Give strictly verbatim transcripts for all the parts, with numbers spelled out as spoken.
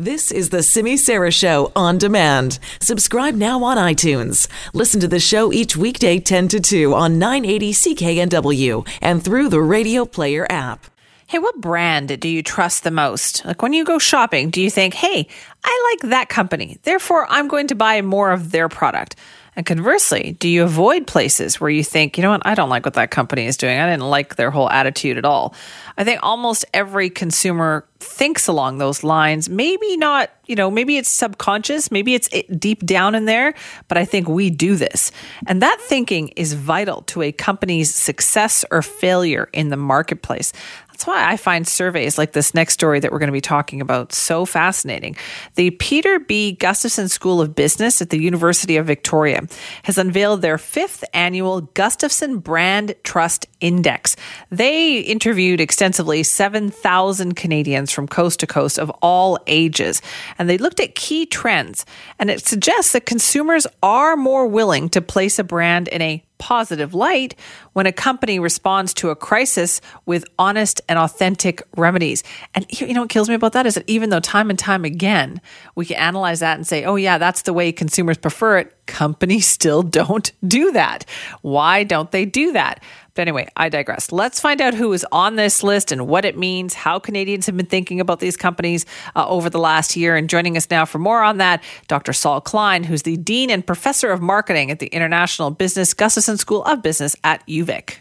This is the Simi Sara Show On Demand. Subscribe now on iTunes. Listen to the show each weekday ten to two on nine eighty C K N W and through the Radio Player app. Hey, what brand do you trust the most? Like when you go shopping, do you think, hey, I like that company, therefore I'm going to buy more of their product? And conversely, do you avoid places where you think, you know what, I don't like what that company is doing. I didn't like their whole attitude at all. I think almost every consumer thinks along those lines. Maybe not, you know, maybe it's subconscious, maybe it's deep down in there, but I think we do this. And that thinking is vital to a company's success or failure in the marketplace. That's why I find surveys like this next story that we're going to be talking about so fascinating. The Peter B. Gustavson School of Business at the University of Victoria has unveiled their fifth annual Gustavson Brand Trust Index. They interviewed extensively seven thousand Canadians from coast to coast of all ages, and they looked at key trends, and it suggests that consumers are more willing to place a brand in a positive light when a company responds to a crisis with honest and authentic remedies. And you know what kills me about that is that even though time and time again, we can analyze that and say, oh yeah, that's the way consumers prefer it, companies still don't do that. Why don't they do that? But anyway, I digress. Let's find out who is on this list and what it means, how Canadians have been thinking about these companies uh, over the last year. And joining us now for more on that, Doctor Saul Klein, who's the Dean and Professor of Marketing at the International Business Gustavson School of Business at U Vic.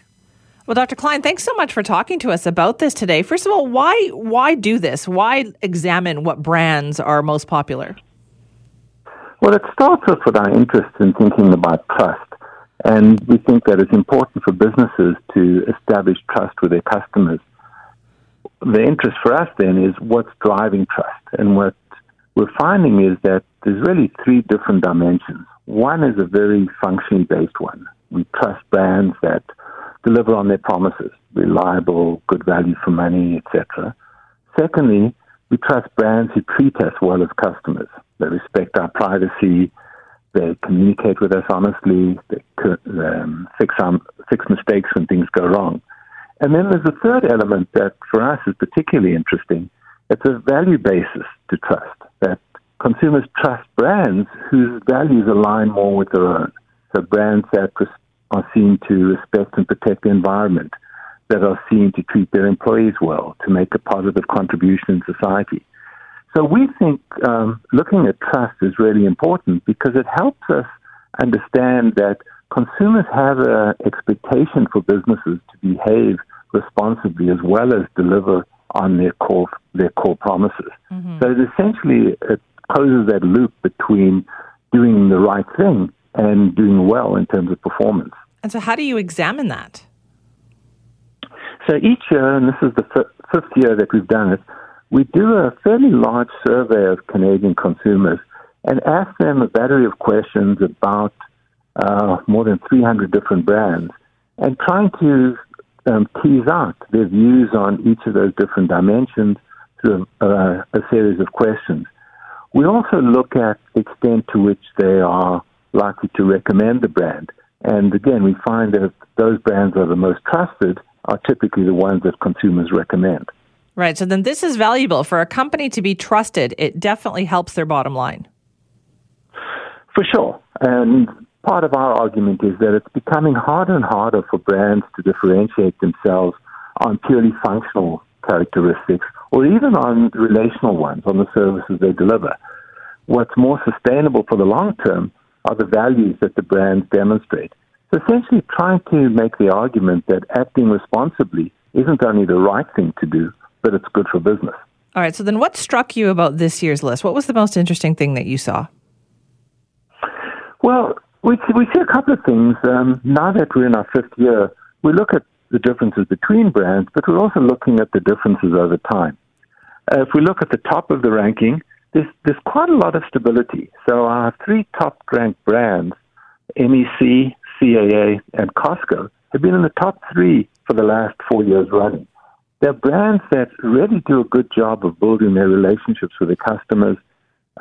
Well, Doctor Klein, thanks so much for talking to us about this today. First of all, why why do this? Why examine what brands are most popular? Well, it starts off with our interest in thinking about trust. And we think that it's important for businesses to establish trust with their customers. The interest for us then is what's driving trust. And what we're finding is that there's really three different dimensions. One is a very function-based one. We trust brands that deliver on their promises, reliable, good value for money, et cetera. Secondly, we trust brands who treat us well as customers. They respect our privacy. They communicate with us honestly. They um, fix, our, fix mistakes when things go wrong. And then there's a third element that for us is particularly interesting. It's a value basis to trust, that consumers trust brands whose values align more with their own. So brands that are seen to respect and protect the environment, that are seen to treat their employees well, to make a positive contribution in society. So we think um, looking at trust is really important because it helps us understand that consumers have an expectation for businesses to behave responsibly as well as deliver on their core their core promises. Mm-hmm. So it essentially it closes that loop between doing the right thing and doing well in terms of performance. And so how do you examine that? So each year, and this is the f- fifth year that we've done it, we do a fairly large survey of Canadian consumers and ask them a battery of questions about uh, more than three hundred different brands and trying to um, tease out their views on each of those different dimensions through uh, a series of questions. We also look at the extent to which they are likely to recommend the brand. And again, we find that those brands that are the most trusted are typically the ones that consumers recommend. Right. So then this is valuable for a company to be trusted. It definitely helps their bottom line. For sure. And part of our argument is that it's becoming harder and harder for brands to differentiate themselves on purely functional characteristics or even on relational ones, on the services they deliver. What's more sustainable for the long term are the values that the brands demonstrate. So essentially trying to make the argument that acting responsibly isn't only the right thing to do, but it's good for business. All right. So then what struck you about this year's list? What was the most interesting thing that you saw? Well, we, we see a couple of things. Um, now that we're in our fifth year, we look at the differences between brands, but we're also looking at the differences over time. Uh, if we look at the top of the ranking, there's, there's quite a lot of stability. So our three top-ranked brands, M E C, C A A, and Costco, have been in the top three for the last four years running. They're brands that really do a good job of building their relationships with their customers.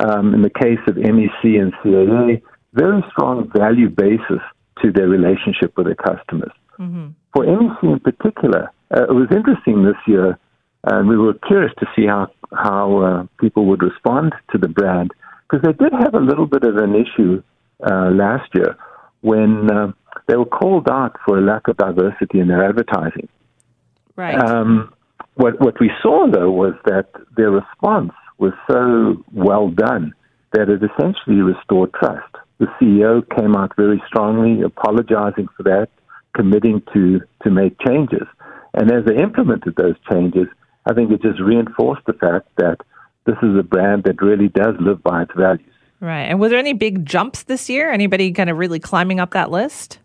Um, in the case of M E C and C A A, very strong value basis to their relationship with their customers. Mm-hmm. For M E C in particular, uh, it was interesting this year And we were curious to see how, how uh, people would respond to the brand, because they did have a little bit of an issue uh, last year when uh, they were called out for a lack of diversity in their advertising. Right. Um, what, what we saw, though, was that their response was so well done that it essentially restored trust. The C E O came out very strongly, apologizing for that, committing to, to make changes. And as they implemented those changes, I think it just reinforced the fact that this is a brand that really does live by its values. Right. And were there any big jumps this year? Anybody kind of really climbing up that list?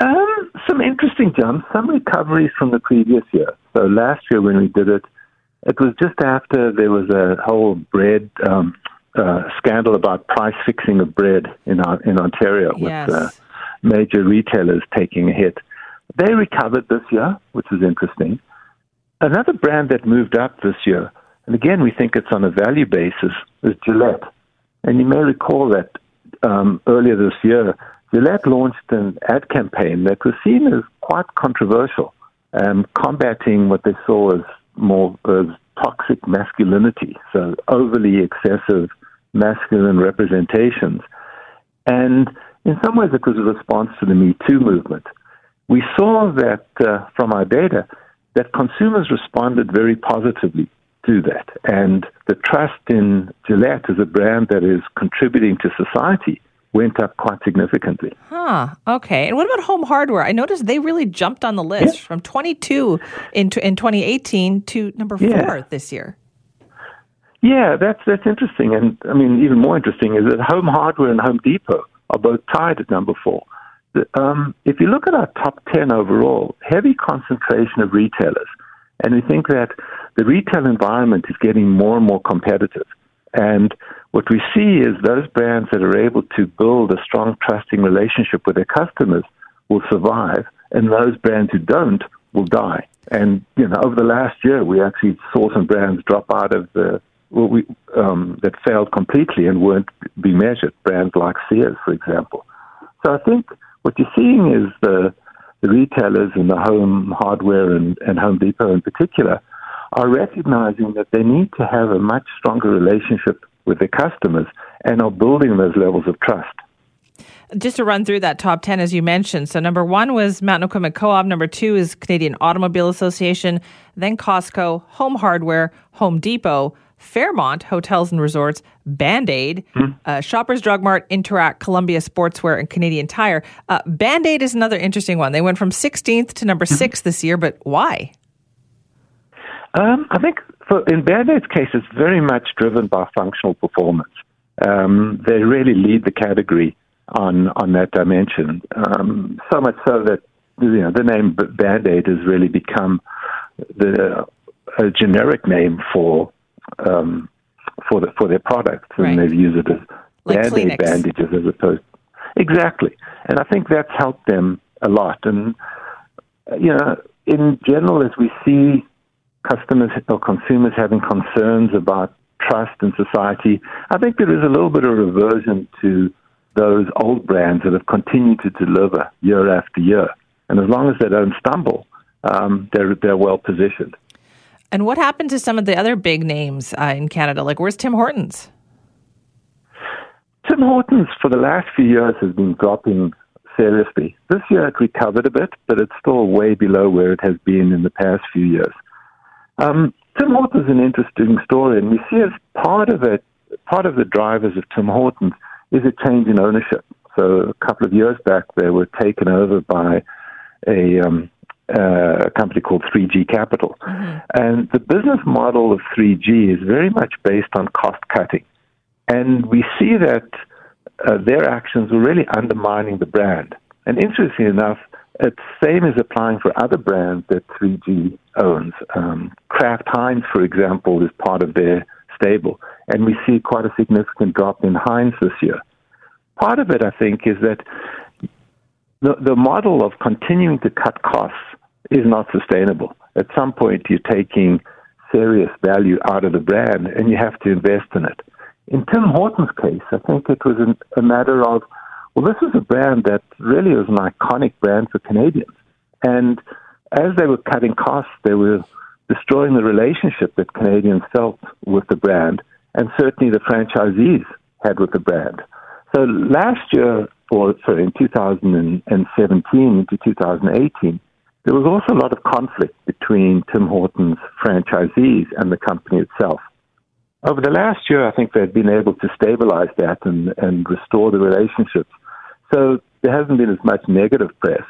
Um, some interesting jumps, some recoveries from the previous year. So last year when we did it, it was just after there was a whole bread um, uh, scandal about price fixing of bread in our, in Ontario with yes. uh, major retailers taking a hit. They recovered this year, which is interesting. Another brand that moved up this year, and again, we think it's on a value basis, is Gillette. And you may recall that um, earlier this year, Gillette launched an ad campaign that was seen as quite controversial, um, combating what they saw as more as toxic masculinity, so overly excessive masculine representations. And in some ways, it was a response to the Me Too movement. We saw that uh, from our data that consumers responded very positively to that. And the trust in Gillette as a brand that is contributing to society went up quite significantly. Huh. Okay. And what about Home Hardware? I noticed they really jumped on the list yeah. from twenty-two in in twenty eighteen to number four yeah. this year. Yeah, that's that's interesting. And I mean, even more interesting is that Home Hardware and Home Depot are both tied at number four. Um, if you look at our top ten overall, heavy concentration of retailers, and we think that the retail environment is getting more and more competitive. And what we see is those brands that are able to build a strong, trusting relationship with their customers will survive, and those brands who don't will die. And, you know, over the last year, we actually saw some brands drop out of the well, we, um, that failed completely and weren't be measured, brands like Sears, for example. So I think what you're seeing is the, the retailers and the Home Hardware and, and Home Depot in particular are recognizing that they need to have a much stronger relationship with their customers and are building those levels of trust. Just to run through that top ten, as you mentioned, so number one was Mountain Equipment Co-op, number two is Canadian Automobile Association, then Costco, Home Hardware, Home Depot, Fairmont Hotels and Resorts, Band-Aid, mm. uh, Shoppers Drug Mart, Interac, Columbia Sportswear, and Canadian Tire. Uh, Band-Aid is another interesting one. They went from sixteenth to number mm. six this year, but why? Um, I think for, in Band-Aid's case, it's very much driven by functional performance. Um, they really lead the category on on that dimension, um, so much so that you know the name Band-Aid has really become the a generic name for Um, for the, for their products, and right. they've used it as like Band-Aid Kleenex. Bandages as opposed exactly. And I think that's helped them a lot. And you know, in general, as we see customers or consumers having concerns about trust in society, I think there is a little bit of reversion to those old brands that have continued to deliver year after year. And as long as they don't stumble, um, they're they're well positioned. And what happened to some of the other big names uh, in Canada? Like, where's Tim Hortons? Tim Hortons, for the last few years, has been dropping seriously. This year, it recovered a bit, but it's still way below where it has been in the past few years. Um, Tim Hortons is an interesting story, and we see as part of it, part of the drivers of Tim Hortons is a change in ownership. So a couple of years back, they were taken over by a... Um, Uh, a company called three G Capital. Mm-hmm. And the business model of three G is very much based on cost cutting. And we see that uh, their actions were really undermining the brand. And interestingly enough, it's same as applying for other brands that three G owns. Um, Kraft Heinz, for example, is part of their stable. And we see quite a significant drop in Heinz this year. Part of it, I think, is that the, the model of continuing to cut costs is not sustainable. At some point, you're taking serious value out of the brand, and you have to invest in it. In Tim Hortons' case, I think it was an, a matter of, well, this is a brand that really was an iconic brand for Canadians. And as they were cutting costs, they were destroying the relationship that Canadians felt with the brand, and certainly the franchisees had with the brand. So last year, or sorry, in two thousand seventeen into two thousand eighteen, there was also a lot of conflict between Tim Hortons franchisees and the company itself. Over the last year, I think they've been able to stabilize that and, and restore the relationships. So there hasn't been as much negative press,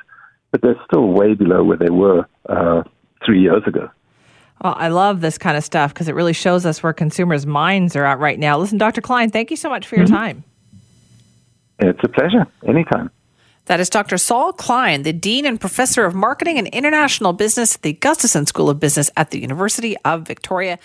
but they're still way below where they were uh, three years ago. Well, I love this kind of stuff because it really shows us where consumers' minds are at right now. Listen, Doctor Klein, thank you so much for your mm-hmm. time. It's a pleasure. Anytime. That is Doctor Saul Klein, the Dean and Professor of Marketing and International Business at the Gustavson School of Business at the University of Victoria.